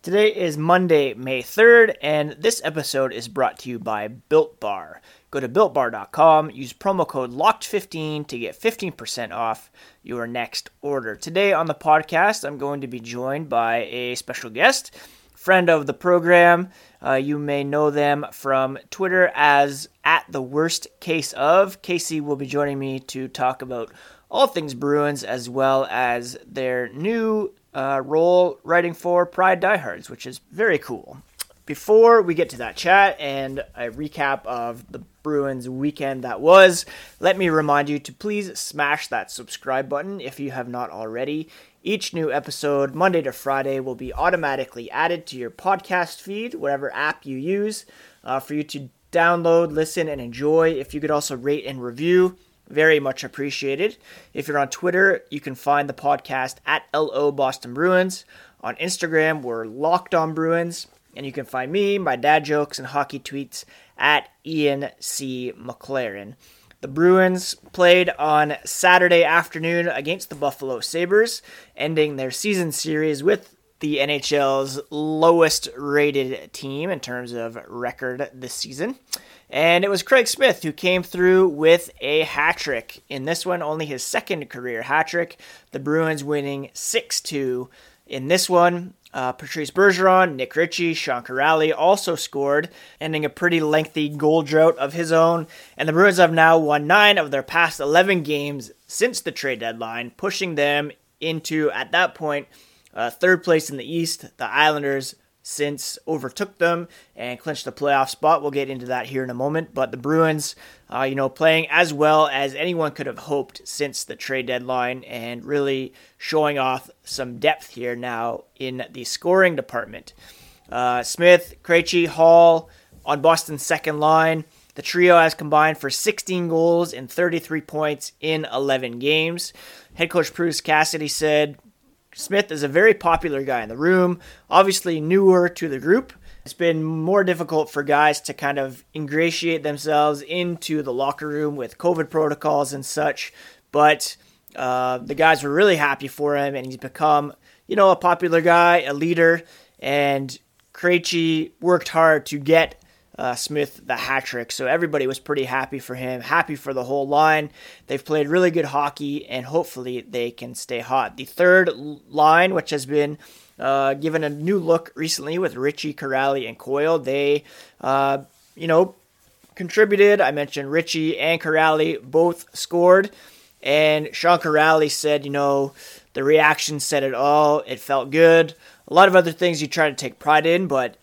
Today is Monday, May 3rd, and this episode is brought to you by Built Bar. Go to BuiltBar.com, use promo code LOCKED15 to get 15% off your next order. Today on the podcast, I'm going to be joined by a special guest, friend of the program. You may know them from Twitter as @theworstcaseof. Casey will be joining me to talk about all things Bruins, as well as their new role writing for Pride Diehards, which is very cool. Before we get to that chat and a recap of the Bruins weekend that was, let me remind you to please smash that subscribe button if you have not already. Each new episode, Monday to Friday, will be automatically added to your podcast feed, whatever app you use, for you to download, listen, and enjoy. If you could also rate and review, very much appreciated. If you're on Twitter, you can find the podcast @LOBostonBruins. On Instagram, we're Locked On Bruins. And you can find me, my dad jokes, and hockey tweets @IanCMcLaren. The Bruins played on Saturday afternoon against the Buffalo Sabres, ending their season series with the NHL's lowest rated team in terms of record this season. And it was Craig Smith who came through with a hat trick. In this one, only his second career hat trick. The Bruins winning 6-2 in this one. Patrice Bergeron, Nick Ritchie, Sean Kuraly also scored, ending a pretty lengthy goal drought of his own. And the Bruins have now won 9 of their past 11 games since the trade deadline, pushing them into, at that point, third place in the East. The Islanders since overtook them and clinched the playoff spot. We'll get into that here in a moment. But the Bruins, playing as well as anyone could have hoped since the trade deadline, and really showing off some depth here now in the scoring department. Smith, Krejci, Hall on Boston's second line. The trio has combined for 16 goals and 33 points in 11 games. Head coach Bruce Cassidy said, "Smith is a very popular guy in the room, obviously newer to the group. It's been more difficult for guys to kind of ingratiate themselves into the locker room with COVID protocols and such, but the guys were really happy for him, and he's become, a popular guy, a leader, and Krejci worked hard to get Smith the hat trick, so everybody was pretty happy for him, happy for the whole line. They've played really good hockey, and hopefully they can stay hot. The third line, which has been given a new look recently with Ritchie, Kuraly, and Coyle, they, contributed. I mentioned Ritchie and Kuraly both scored, and Sean Kuraly said, the reaction said it all. It felt good. A lot of other things you try to take pride in, but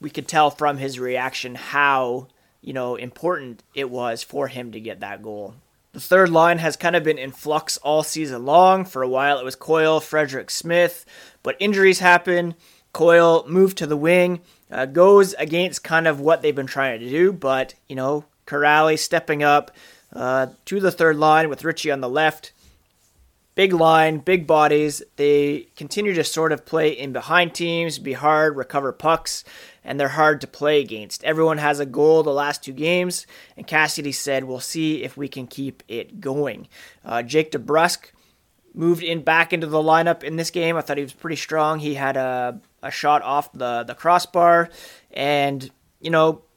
we could tell from his reaction how, important it was for him to get that goal. The third line has kind of been in flux all season long. For a while, it was Coyle, Frederic, Smith, but injuries happen. Coyle moved to the wing, goes against kind of what they've been trying to do, but, Kuraly stepping up to the third line with Ritchie on the left. Big line, big bodies. They continue to sort of play in behind teams, be hard, recover pucks, and they're hard to play against. Everyone has a goal the last two games, and Cassidy said, we'll see if we can keep it going. Jake DeBrusk moved in back into the lineup in this game. I thought he was pretty strong. He had a shot off the crossbar, and,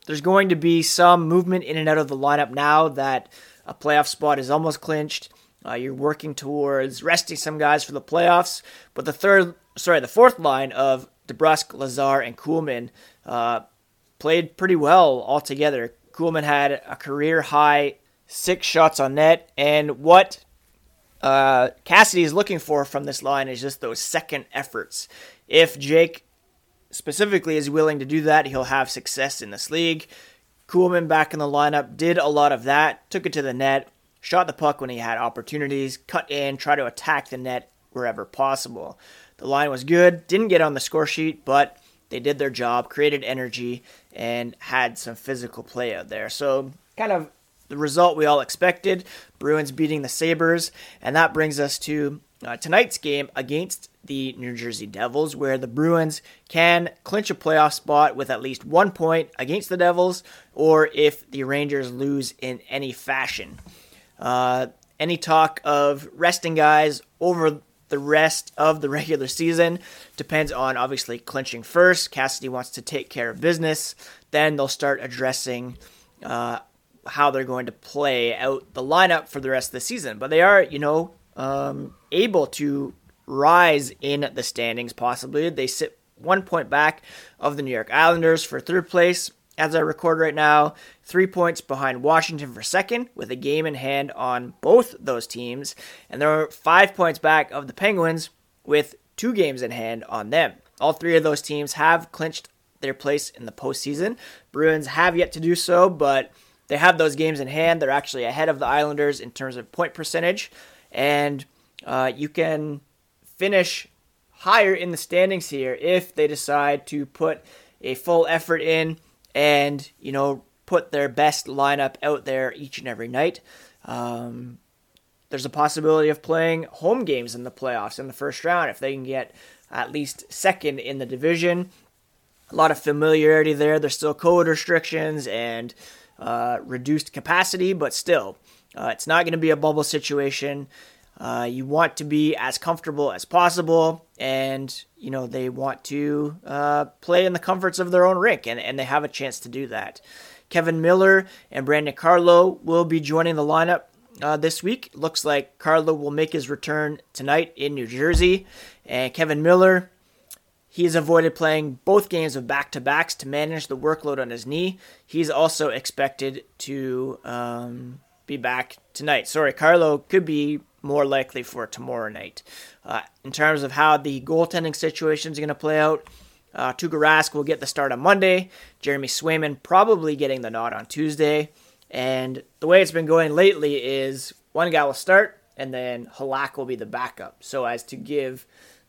there's going to be some movement in and out of the lineup now that a playoff spot is almost clinched. You're working towards resting some guys for the playoffs, but the fourth line of DeBrusk, Lazar, and Kuhlman played pretty well altogether. Kuhlman had a career-high 6 shots on net, and what Cassidy is looking for from this line is just those second efforts. If Jake specifically is willing to do that, he'll have success in this league. Kuhlman back in the lineup did a lot of that, took it to the net, shot the puck when he had opportunities, cut in, try to attack the net wherever possible. The line was good, didn't get on the score sheet, but they did their job, created energy, and had some physical play out there. So kind of the result we all expected, Bruins beating the Sabres. And that brings us to tonight's game against the New Jersey Devils, where the Bruins can clinch a playoff spot with at least 1 point against the Devils, or if the Rangers lose in any fashion. Any talk of resting guys over the rest of the regular season depends on obviously clinching first. Cassidy wants to take care of business. Then they'll start addressing how they're going to play out the lineup for the rest of the season. But they are, able to rise in the standings possibly. They sit 1 point back of the New York Islanders for third place as I record right now, 3 points behind Washington for second with a game in hand on both those teams. And they're 5 points back of the Penguins with two games in hand on them. All three of those teams have clinched their place in the postseason. Bruins have yet to do so, but they have those games in hand. They're actually ahead of the Islanders in terms of point percentage. And you can finish higher in the standings here if they decide to put a full effort in and, put their best lineup out there each and every night. There's a possibility of playing home games in the playoffs in the first round if they can get at least second in the division. A lot of familiarity there. There's still COVID restrictions and reduced capacity, but still, it's not going to be a bubble situation. You want to be as comfortable as possible, and, they want to play in the comforts of their own rink, and they have a chance to do that. Kevin Miller and Brandon Carlo will be joining the lineup this week. Looks like Carlo will make his return tonight in New Jersey, and Kevin Miller, he's avoided playing both games of back-to-backs to manage the workload on his knee. He's also expected to be back tonight. Carlo could be more likely for tomorrow night. In terms of how the goaltending situation is going to play out, Tuukka Rask will get the start on Monday. Jeremy Swayman probably getting the nod on Tuesday. And the way it's been going lately is one guy will start, and then Halak will be the backup, so as to give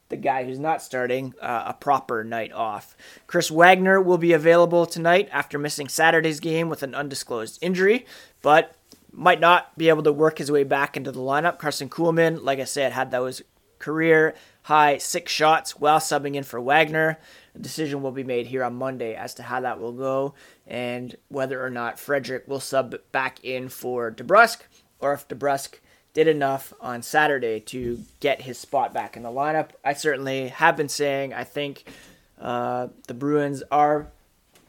the guy who's not starting a proper night off. Chris Wagner will be available tonight after missing Saturday's game with an undisclosed injury, but might not be able to work his way back into the lineup. Karson Kuhlman, like I said, had those career-high 6 shots while subbing in for Wagner. A decision will be made here on Monday as to how that will go and whether or not Frederic will sub back in for DeBrusk, or if DeBrusk did enough on Saturday to get his spot back in the lineup. I certainly have been saying I think the Bruins are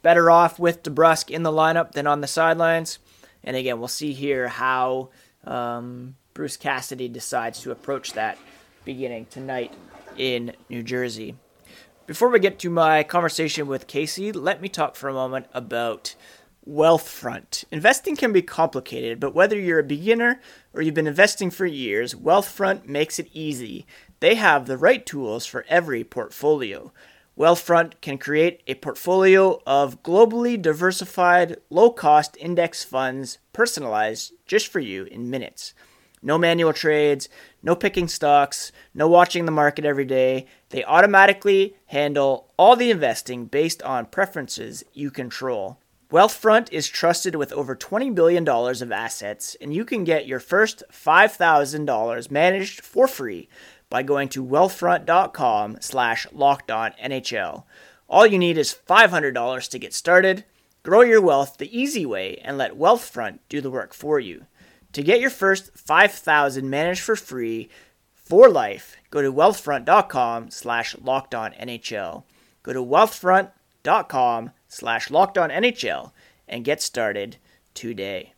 better off with DeBrusk in the lineup than on the sidelines. And again, we'll see here how Bruce Cassidy decides to approach that beginning tonight in New Jersey. Before we get to my conversation with Casey, let me talk for a moment about Wealthfront. Investing can be complicated, but whether you're a beginner or you've been investing for years, Wealthfront makes it easy. They have the right tools for every portfolio. Wealthfront can create a portfolio of globally diversified, low-cost index funds personalized just for you in minutes. No manual trades, no picking stocks, no watching the market every day. They automatically handle all the investing based on preferences you control. Wealthfront is trusted with over $20 billion of assets, and you can get your first $5,000 managed for free by going to wealthfront.com/LockedOnNHL. All you need is $500 to get started. Grow your wealth the easy way and let Wealthfront do the work for you. To get your first $5,000 managed for free for life, go to wealthfront.com/LockedOnNHL. Go to wealthfront.com/LockedOnNHL and get started today.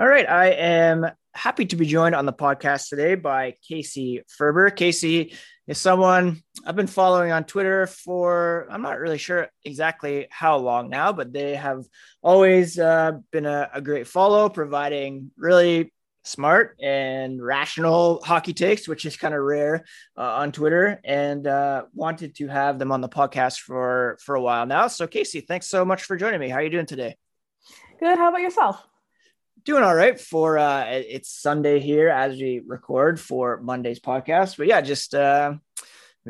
All right, I am happy to be joined on the podcast today by Casey Ferber. Casey is someone I've been following on Twitter for, I'm not really sure exactly how long now, but they have always been a great follow, providing really smart and rational hockey takes, which is kind of rare on Twitter, and wanted to have them on the podcast for a while now. So Casey, thanks so much for joining me. How are you doing today? Good. How about yourself? Doing all right for it's Sunday here as we record for Monday's podcast. But yeah, just we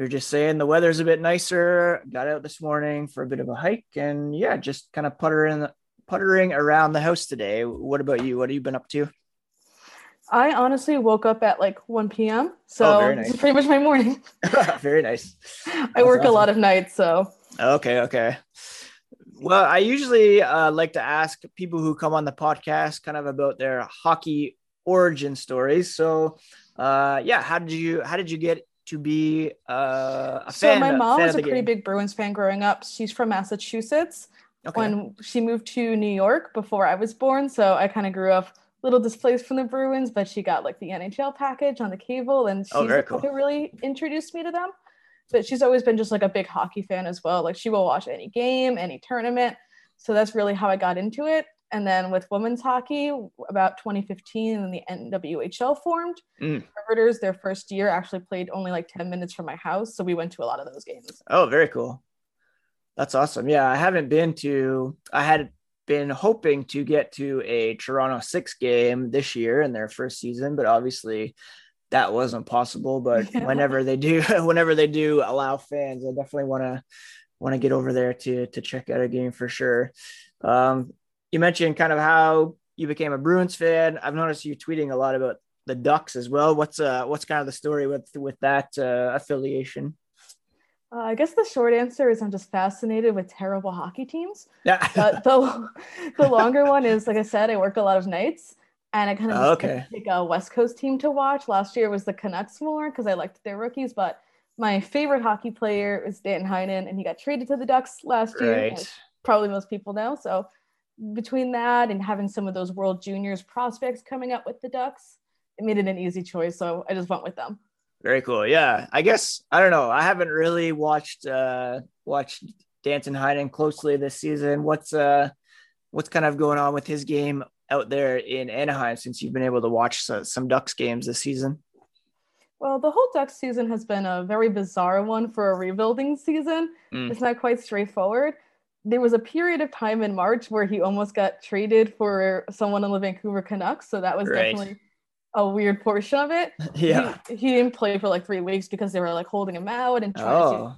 were just saying the weather's a bit nicer. Got out this morning for a bit of a hike, and yeah, just kind of puttering around the house today. What about you? What have you been up to? I honestly woke up at like 1 p.m. So very nice. This is pretty much my morning. Very nice. I work awesome. A lot of nights, so. Okay. Well, I usually like to ask people who come on the podcast kind of about their hockey origin stories. So, how did you get to be a fan? So my mom was a pretty big Bruins fan growing up. She's from Massachusetts. Okay. When she moved to New York before I was born, so I kind of grew up little displaced from the Bruins, but she got like the NHL package on the cable, and she's who really introduced me to them. But she's always been just like a big hockey fan as well. Like she will watch any game, any tournament. So that's really how I got into it. And then with women's hockey, about 2015, the NWHL formed. Riveters, their first year, actually played only like 10 minutes from my house. So we went to a lot of those games. Oh, very cool. That's awesome. Yeah, I had been hoping to get to a Toronto Six game this year in their first season, but obviously that wasn't possible. But whenever they do allow fans, I definitely want to get over there to check out a game for sure. You mentioned kind of how you became a Bruins fan. I've noticed you tweeting a lot about the Ducks as well. What's kind of the story with that affiliation? I guess the short answer is I'm just fascinated with terrible hockey teams. Yeah. But the longer one is, like I said, I work a lot of nights, and I kind of pick a West Coast team to watch. Last year was the Canucks more because I liked their rookies, but my favorite hockey player is Dan Heinen, and he got traded to the Ducks last year, as probably most people know. So between that and having some of those World Juniors prospects coming up with the Ducks, it made it an easy choice, so I just went with them. Very cool. Yeah. I guess, I don't know. I haven't really watched Danton Heinen closely this season. What's kind of going on with his game out there in Anaheim since you've been able to watch some Ducks games this season? Well, the whole Ducks season has been a very bizarre one for a rebuilding season. It's not quite straightforward. There was a period of time in March where he almost got traded for someone on the Vancouver Canucks. So that was definitely a weird portion of it. Yeah. He didn't play for like 3 weeks because they were like holding him out and trying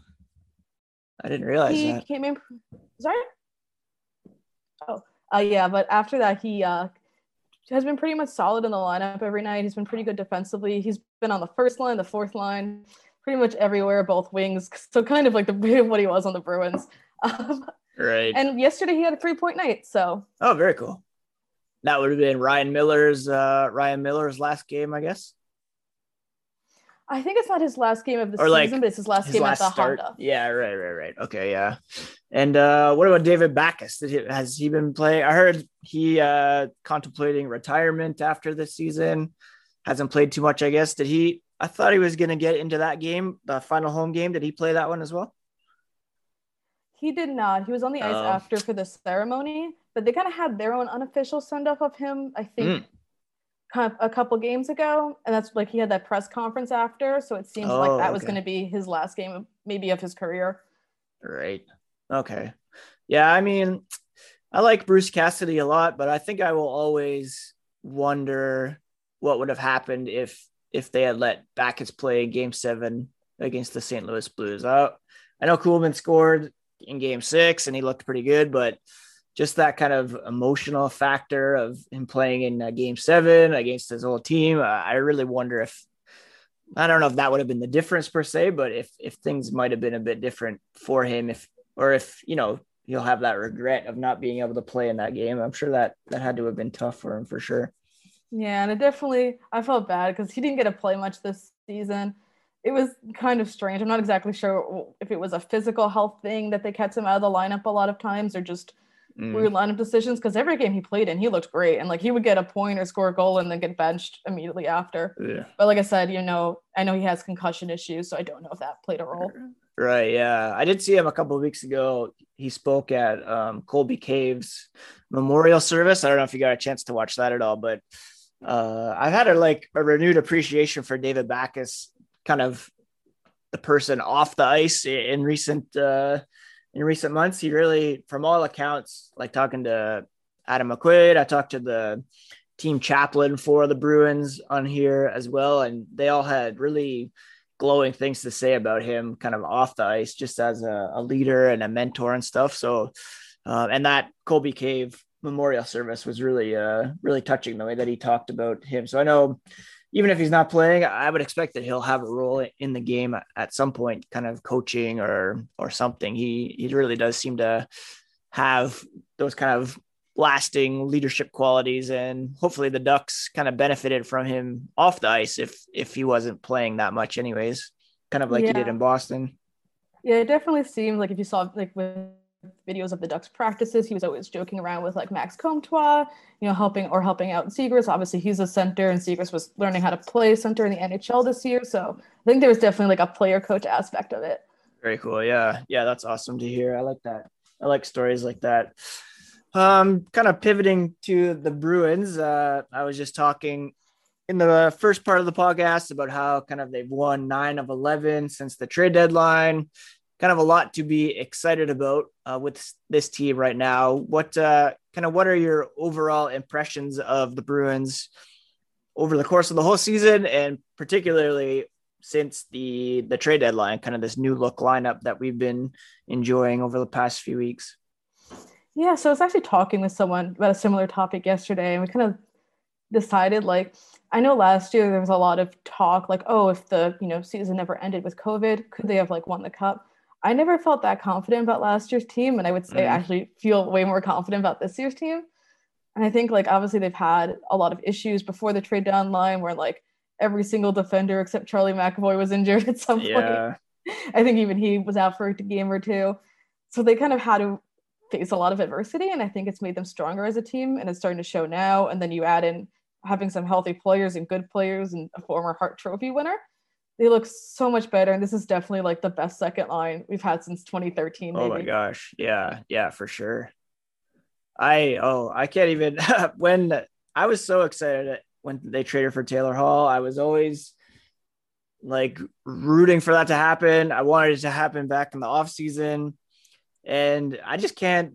I didn't realize that. Came in. Sorry? Yeah. But after that, he has been pretty much solid in the lineup every night. He's been pretty good defensively. He's been on the first line, the fourth line, pretty much everywhere, both wings. So kind of like the bit of what he was on the Bruins. Right. And yesterday he had a 3-point night. So. Oh, very cool. That would have been Ryan Miller's last game, I guess. I think it's not his last game of the season, but it's his last game at the Honda. Yeah, right. Okay, yeah. And what about David Backes? Has he been playing? I heard he contemplating retirement after this season. Hasn't played too much, I guess. I thought he was going to get into that game, the final home game. Did he play that one as well? He did not. He was on the ice after for the ceremony, but they kind of had their own unofficial send-off of him, I think, kind of a couple games ago. And that's like he had that press conference after, so it seems like that was going to be his last game, maybe, of his career. Right. Okay. Yeah, I mean, I like Bruce Cassidy a lot, but I think I will always wonder what would have happened if they had let Backes play Game 7 against the St. Louis Blues. I know Kuhlman scored in Game 6 and he looked pretty good, but just that kind of emotional factor of him playing in Game 7 against his whole team. I really wonder I don't know if that would have been the difference per se, but if things might've been a bit different for him, if he'll have that regret of not being able to play in that game. I'm sure that had to have been tough for him for sure. Yeah. And I felt bad because he didn't get to play much this season. It was kind of strange. I'm not exactly sure if it was a physical health thing that they kept him out of the lineup a lot of times or just weird lineup decisions, because every game he played in, he looked great. And like he would get a point or score a goal and then get benched immediately after. Yeah. But like I said, I know he has concussion issues, so I don't know if that played a role. Right, yeah. I did see him a couple of weeks ago. He spoke at Colby Cave's memorial service. I don't know if you got a chance to watch that at all, but I've had a renewed appreciation for David Backes, kind of the person off the ice in recent months. He really, from all accounts, like talking to Adam McQuaid, I talked to the team chaplain for the Bruins on here as well, and they all had really glowing things to say about him kind of off the ice, just as a leader and a mentor and stuff. So, and that Colby Cave memorial service was really, really touching the way that he talked about him. So I know even if he's not playing, I would expect that he'll have a role in the game at some point, kind of coaching or something. He really does seem to have those kind of lasting leadership qualities, and hopefully the Ducks kind of benefited from him off the ice if he wasn't playing that much anyways, kind of like he did in Boston. Yeah, it definitely seemed like if you saw like with videos of the Ducks practices, he was always joking around with like Max Comtois, you know, helping out Seagrass. Obviously he's a center, and Seagrass was learning how to play center in the NHL this year, so I think there was definitely like a player coach aspect of it. Very cool. Yeah, that's awesome to hear. I like that. I like stories like that. Kind of pivoting to the Bruins. I was just talking in the first part of the podcast about how kind of they've won 9 of 11 since the trade deadline. Kind of a lot to be excited about with this team right now. What are your overall impressions of the Bruins over the course of the whole season, and particularly since the trade deadline, kind of this new look lineup that we've been enjoying over the past few weeks? Yeah, so I was actually talking with someone about a similar topic yesterday, and we kind of decided, like, I know last year there was a lot of talk, like, oh, if the, you know, season never ended with COVID, could they have, like, won the cup? I never felt that confident about last year's team, and I would say I actually feel way more confident about this year's team. And I think, like, obviously they've had a lot of issues before the trade deadline where, like, every single defender except Charlie McAvoy was injured at some point. I think even he was out for a game or two. So they kind of had to face a lot of adversity, and I think it's made them stronger as a team, and it's starting to show now. And then you add in having some healthy players and good players and a former Hart Trophy winner. They look so much better, and this is definitely like the best second line we've had since 2013. Maybe. Oh my gosh. Yeah, for sure. I can't even when I was so excited when they traded for Taylor Hall. I was always like rooting for that to happen. I wanted it to happen back in the offseason. And I just can't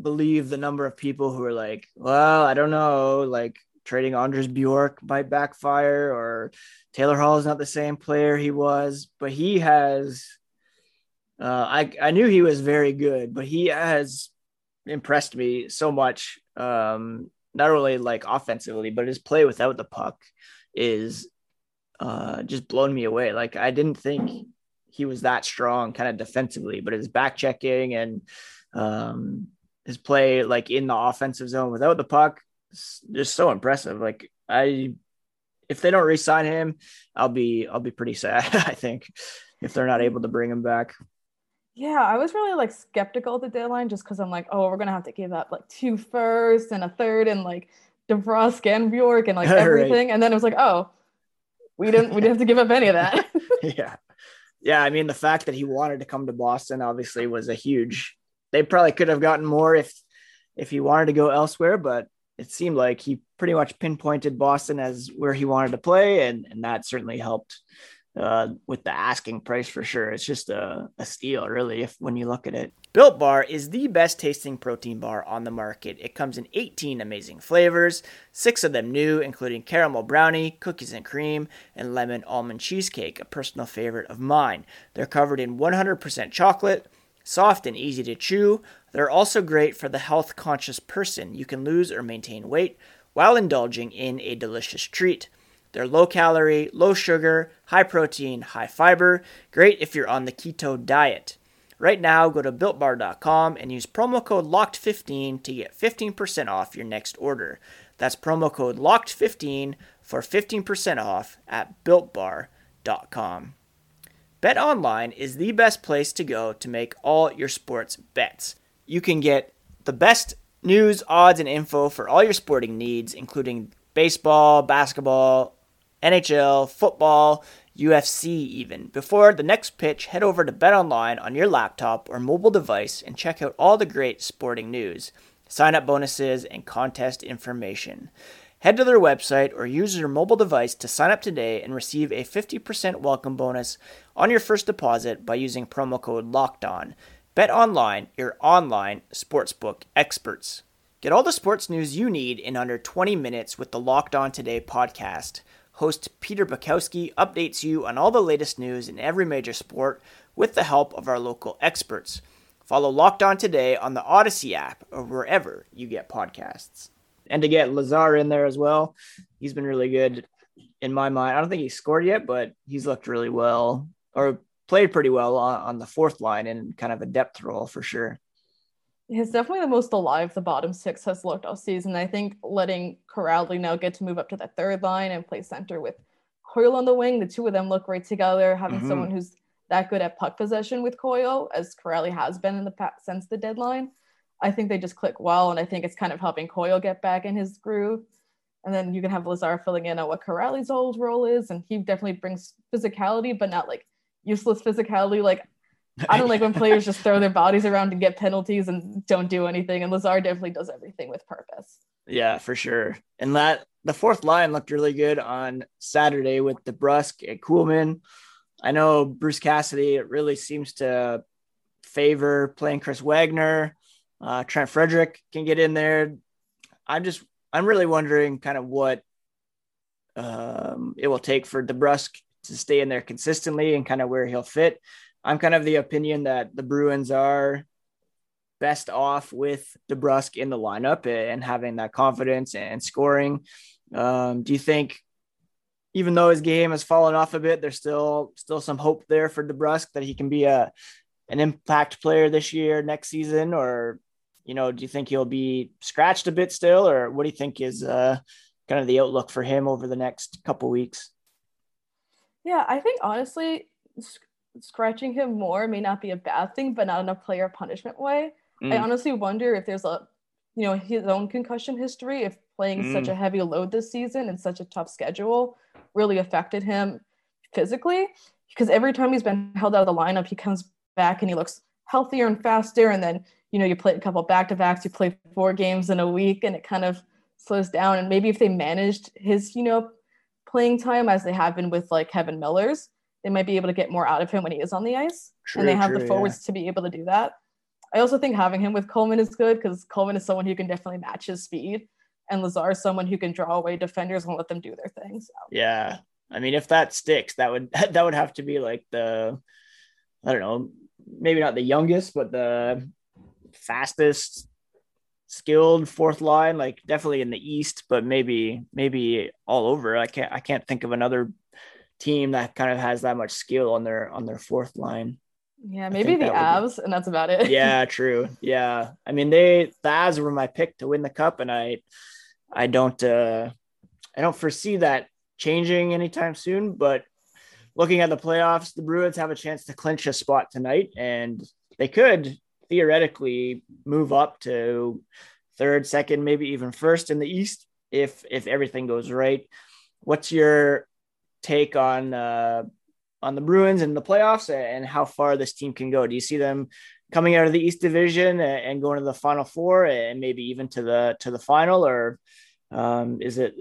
believe the number of people who are like, well, I don't know, like trading Anders Bjork might backfire, or Taylor Hall is not the same player he was. But he has I knew he was very good, but he has impressed me so much, not only like offensively, but his play without the puck is just blown me away. Like I didn't think he was that strong kind of defensively, but his back checking and his play like in the offensive zone without the puck is just so impressive. Like if they don't re-sign him, I'll be pretty sad, I think, if they're not able to bring him back. Yeah, I was really like skeptical at the deadline just because I'm like, oh, we're going to have to give up like 2 firsts and a third and like DeBrusk and Bjork and like everything. Right. And then it was like, oh, we didn't have to give up any of that. Yeah. Yeah, I mean, the fact that he wanted to come to Boston obviously was a huge – they probably could have gotten more if he wanted to go elsewhere, but it seemed like he pretty much pinpointed Boston as where he wanted to play, and that certainly helped with the asking price for sure. It's just a steal, really, when you look at it. Built Bar is the best-tasting protein bar on the market. It comes in 18 amazing flavors, 6 of them new, including caramel brownie, cookies and cream, and lemon almond cheesecake, a personal favorite of mine. They're covered in 100% chocolate, soft and easy to chew. They're also great for the health-conscious person. You can lose or maintain weight while indulging in a delicious treat. They're low-calorie, low-sugar, high-protein, high-fiber, great if you're on the keto diet. Right now, go to BuiltBar.com and use promo code LOCKED15 to get 15% off your next order. That's promo code LOCKED15 for 15% off at BuiltBar.com. BetOnline is the best place to go to make all your sports bets. You can get the best news, odds, and info for all your sporting needs, including baseball, basketball, NHL, football, UFC even. Before the next pitch, head over to BetOnline on your laptop or mobile device and check out all the great sporting news, sign-up bonuses, and contest information. Head to their website or use your mobile device to sign up today and receive a 50% welcome bonus on your first deposit by using promo code LOCKEDON. BetOnline, your online sportsbook experts. Get all the sports news you need in under 20 minutes with the Locked On Today podcast. Host Peter Bukowski updates you on all the latest news in every major sport with the help of our local experts. Follow Locked On Today on the Odyssey app or wherever you get podcasts. And to get Lazar in there as well, he's been really good in my mind. I don't think he scored yet, but he's looked really well or played pretty well on the fourth line in kind of a depth role for sure. He's definitely the most alive the bottom six has looked all season. I think letting Kuraly now get to move up to the third line and play center with Coyle on the wing, the two of them look right together. Having someone who's that good at puck possession with Coyle, as Kuraly has been in the past since the deadline, I think they just click well, and I think it's kind of helping Coyle get back in his groove. And then you can have Lazar filling in on what Corrali's old role is, and he definitely brings physicality, but not like useless physicality. Like, I don't like when players just throw their bodies around and get penalties and don't do anything. And Lazar definitely does everything with purpose. Yeah, for sure. And that the fourth line looked really good on Saturday with DeBrusk and Kuhlman. I know Bruce Cassidy really seems to favor playing Chris Wagner. Trent Frederic can get in there. I'm really wondering kind of what it will take for DeBrusk to stay in there consistently and kind of where he'll fit. I'm kind of the opinion that the Bruins are best off with DeBrusk in the lineup and having that confidence and scoring. Do you think, even though his game has fallen off a bit, there's still some hope there for DeBrusk that he can be an impact player this year, next season? Or, you know, do you think he'll be scratched a bit still, or what do you think is kind of the outlook for him over the next couple weeks? Yeah, I think honestly, scratching him more may not be a bad thing, but not in a player punishment way. I honestly wonder if there's his own concussion history, if playing such a heavy load this season and such a tough schedule really affected him physically, because every time he's been held out of the lineup, he comes back and he looks healthier and faster. And then, you play a couple back-to-backs, you play 4 games in a week, and it kind of slows down. And maybe if they managed his, playing time as they have been with like Kevin Miller's, they might be able to get more out of him when he is on the ice. And they have the forwards to be able to do that. I also think having him with Kuhlman is good, because Kuhlman is someone who can definitely match his speed, and Lazar is someone who can draw away defenders and let them do their thing. So. Yeah. I mean, if that sticks, that would have to be like the, I don't know, maybe not the youngest, but the fastest skilled fourth line, like definitely in the East, but maybe all over. I can't think of another team that kind of has that much skill on their fourth line. Yeah, maybe the Avs, and that's about it. Yeah, true. Yeah, I mean the Avs were my pick to win the cup, and I don't foresee that changing anytime soon. But looking at the playoffs, the Bruins have a chance to clinch a spot tonight, and they could theoretically move up to third, second, maybe even first in the East if everything goes right. What's your take on the Bruins and the playoffs and how far this team can go? Do you see them coming out of the East Division and going to the Final Four and maybe even to the final, or is it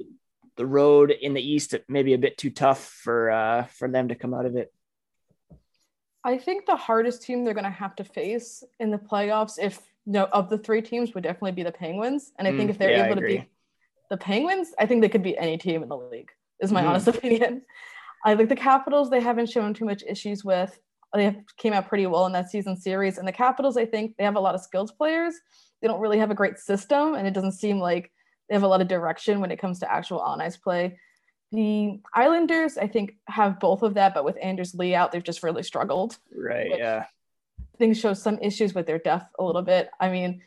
the road in the East maybe a bit too tough for them to come out of it? I think the hardest team they're going to have to face in the playoffs, of the 3 teams, would definitely be the Penguins. And I think if they're able to beat the Penguins, I think they could beat any team in the league, is my honest opinion. I think the Capitals, they haven't shown too much issues with. They came out pretty well in that season series. And the Capitals, I think they have a lot of skilled players. They don't really have a great system, and it doesn't seem like they have a lot of direction when it comes to actual on-ice play. The Islanders, I think, have both of that, but with Anders Lee out, they've just really struggled. Right, yeah. Things show some issues with their depth a little bit. I mean,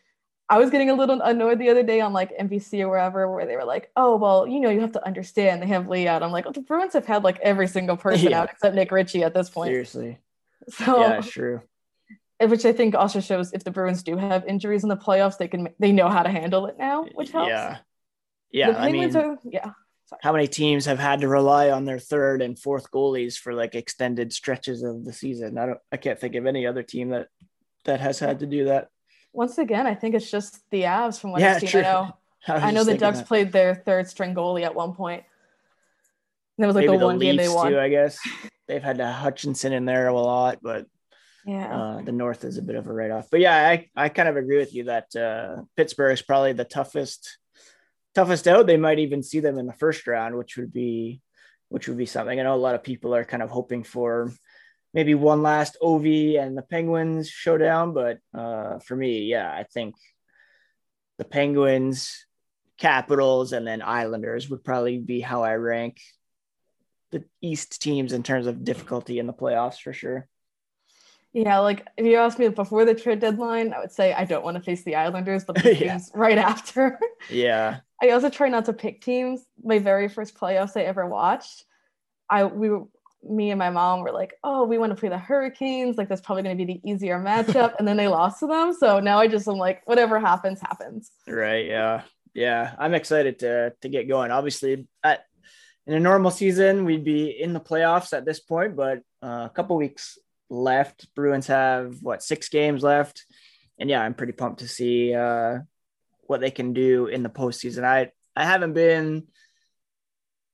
I was getting a little annoyed the other day on, like, NBC or wherever, where they were like, oh, well, you have to understand they have Lee out. I'm like, the Bruins have had, like, every single person out except Nick Ritchie at this point. Seriously. So, yeah, true. Which I think also shows if the Bruins do have injuries in the playoffs, they know how to handle it now, which helps. Yeah, the Penguins are. Sorry. How many teams have had to rely on their third and fourth goalies for like extended stretches of the season? I can't think of any other team that has had to do that. Once again, I think it's just the Avs from what I've seen. I know the Ducks played their third string goalie at one point. And it was like maybe the one Leafs game they won. Too, I guess they've had to Hutchinson in there a lot, but the North is a bit of a write-off. But yeah, I kind of agree with you that Pittsburgh is probably the toughest out. They might even see them in the first round, which would be something. I know a lot of people are kind of hoping for maybe one last Ovi and the Penguins showdown. But for me, yeah, I think the Penguins, Capitals, and then Islanders would probably be how I rank the East teams in terms of difficulty in the playoffs for sure. Yeah, like if you asked me before the trade deadline, I would say I don't want to face the Islanders, but the teams right after. Yeah. I also try not to pick teams. My very first playoffs I ever watched, me and my mom were like, oh, we want to play the Hurricanes. Like that's probably going to be the easier matchup. And then they lost to them. So now I just am like, whatever happens, happens. Right. Yeah. Yeah. I'm excited to get going. Obviously, in a normal season, we'd be in the playoffs at this point, but a couple weeks left. Bruins have 6 games left, and yeah, I'm pretty pumped to see what they can do in the postseason. I haven't been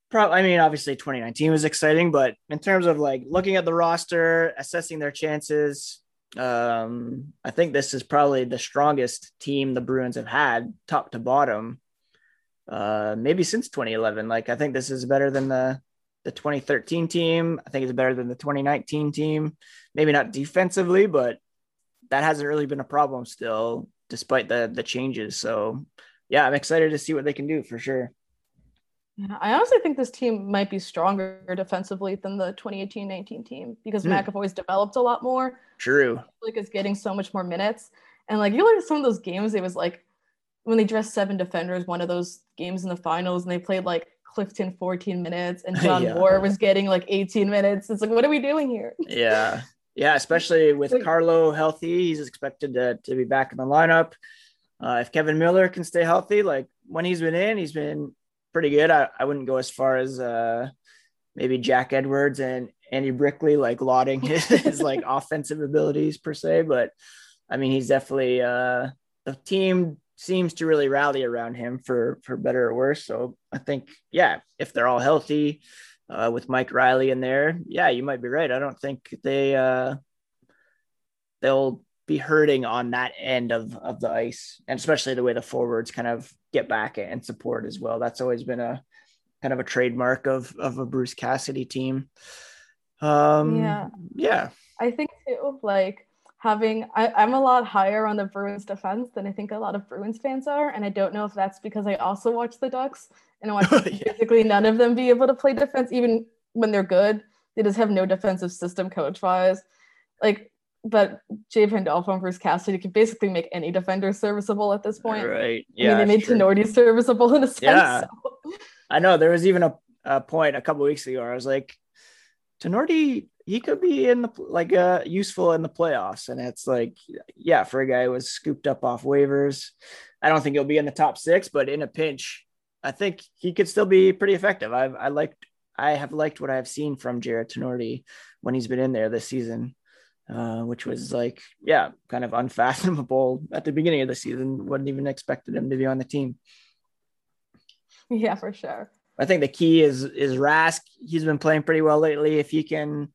probably. I mean, obviously 2019 was exciting, but in terms of like looking at the roster, assessing their chances, I think this is probably the strongest team the Bruins have had, top to bottom, maybe since 2011. Like I think this is better than the 2013 team. I think it's better than the 2019 team, maybe not defensively, but that hasn't really been a problem still, despite the changes. So yeah, I'm excited to see what they can do for sure. Yeah, I honestly think this team might be stronger defensively than the 2018-19 team because McAvoy's developed a lot more. True. Like is getting so much more minutes. And like, you look at some of those games, it was like when they dressed 7 defenders, one of those games in the finals, and they played like Clifton 14 minutes and John Moore was getting like 18 minutes. It's like, what are we doing here? Yeah. Yeah. Especially with Carlo healthy, he's expected to be back in the lineup. If Kevin Miller can stay healthy, like when he's been in, he's been pretty good. I wouldn't go as far as maybe Jack Edwards and Andy Brickley, like lauding his like offensive abilities per se. But I mean, he's definitely the team seems to really rally around him for better or worse. So I think, yeah, if they're all healthy with Mike Riley in there, yeah, you might be right. I don't think they'll be hurting on that end of the ice, and especially the way the forwards kind of get back and support as well. That's always been a kind of a trademark of a Bruce Cassidy team. Yeah. I think too, like, I'm a lot higher on the Bruins defense than I think a lot of Bruins fans are. And I don't know if that's because I also watch the Ducks and I watch basically none of them be able to play defense, even when they're good. They just have no defensive system coach-wise. Like, but Jay Pandolfo and Bruce Cassidy can basically make any defender serviceable at this point. Right. Yeah. I mean, they made Tenorti serviceable in a sense. Yeah. So. I know. There was even a point a couple of weeks ago where I was like, Tenorti, he could be in the useful in the playoffs. And it's like, yeah, for a guy who was scooped up off waivers, I don't think he'll be in the top 6, but in a pinch, I think he could still be pretty effective. I have liked what I've seen from Jared Tenorti when he's been in there this season, which was like, yeah, kind of unfathomable at the beginning of the season. Wouldn't even expected him to be on the team. Yeah, for sure. I think the key is Rask. He's been playing pretty well lately. If he can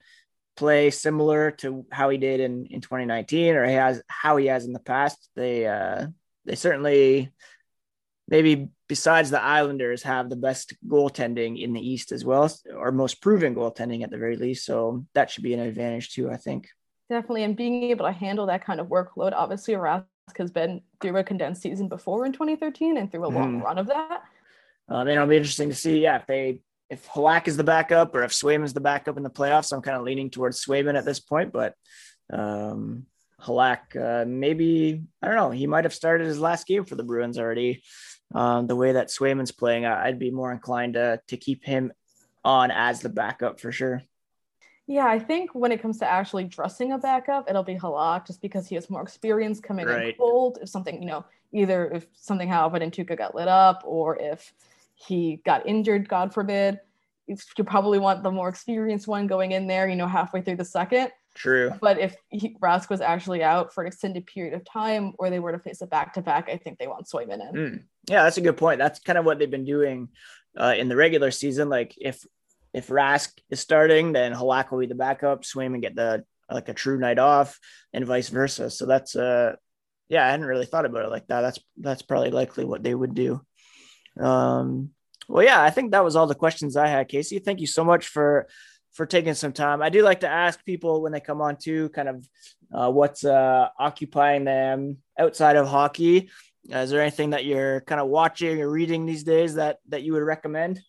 play similar to how he did in 2019 or how he has in the past, they certainly, maybe besides the Islanders, have the best goaltending in the East as well, or most proven goaltending at the very least. So that should be an advantage too, I think. Definitely. And being able to handle that kind of workload, obviously Rask has been through a condensed season before in 2013 and through a long run of that. Then it'll be interesting to see, yeah, if Halak is the backup or if Swayman is the backup in the playoffs. I'm kind of leaning towards Swayman at this point, but Halak, maybe, I don't know, he might have started his last game for the Bruins already. The way that Swayman's playing, I'd be more inclined to keep him on as the backup for sure. Yeah, I think when it comes to actually dressing a backup, it'll be Halak just because he has more experience coming in cold. If something, either if something happened and Tuukka got lit up or if he got injured, God forbid, you probably want the more experienced one going in there, halfway through the second. True. But if Rask was actually out for an extended period of time or they were to face a back-to-back, I think they want Swayman in. Yeah, that's a good point. That's kind of what they've been doing in the regular season. Like if Rask is starting, then Halak will be the backup, Swayman get a true night off, and vice versa. So that's, I hadn't really thought about it like that. That's probably likely what they would do. I think that was all the questions I had, Casey. Thank you so much for for taking some time. I do like to ask people when they come on too, kind of what's occupying them outside of hockey. Is there anything that you're kind of watching or reading these days that you would recommend?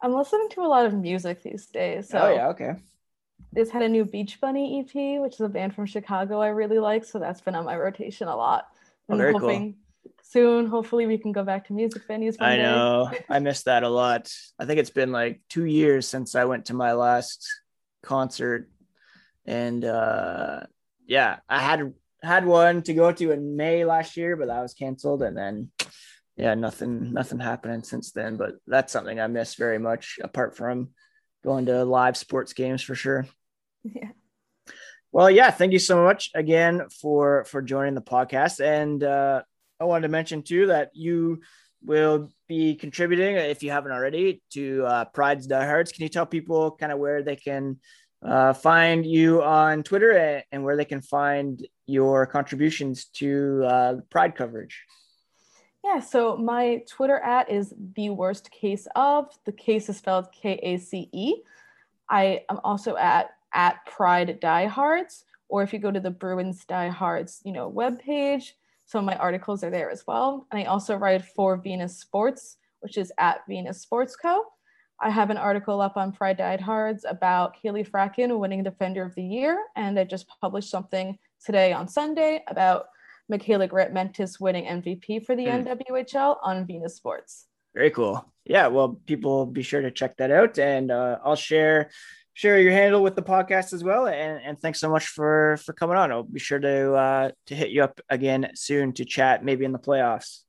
I'm listening to a lot of music these days. So. Oh, yeah, okay. It's had a new Beach Bunny EP, which is a band from Chicago I really like. So that's been on my rotation a lot. Oh, very cool. Soon, hopefully, we can go back to music venues. I know. I miss that a lot. I think it's been like 2 years since I went to my last concert. And yeah, I had one to go to in May last year, but that was canceled. And then, yeah, nothing happening since then. But that's something I miss very much, apart from going to live sports games for sure. Yeah. Well, yeah, thank you so much again for joining the podcast. And I wanted to mention too that you will be contributing, if you haven't already, to Pride Diehards. Can you tell people kind of where they can find you on Twitter and where they can find your contributions to Pride coverage? Yeah, so my Twitter @ is the worst case of. The case is spelled K-A-C-E. I am also at Pride Diehards, or if you go to the Bruins Diehards, webpage, some of my articles are there as well. And I also write for Venus Sports, which is at Venus Sports Co. I have an article up on Pride Diehards about Kaylee Fracken winning Defender of the Year. And I just published something today on Sunday about Michaela Grant-Mentis winning MVP for the NWHL on Venus Sports. Very cool. Yeah, well, people be sure to check that out. And I'll share your handle with the podcast as well. And thanks so much for coming on. I'll be sure to hit you up again soon to chat, maybe in the playoffs.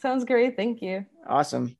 Sounds great. Thank you. Awesome.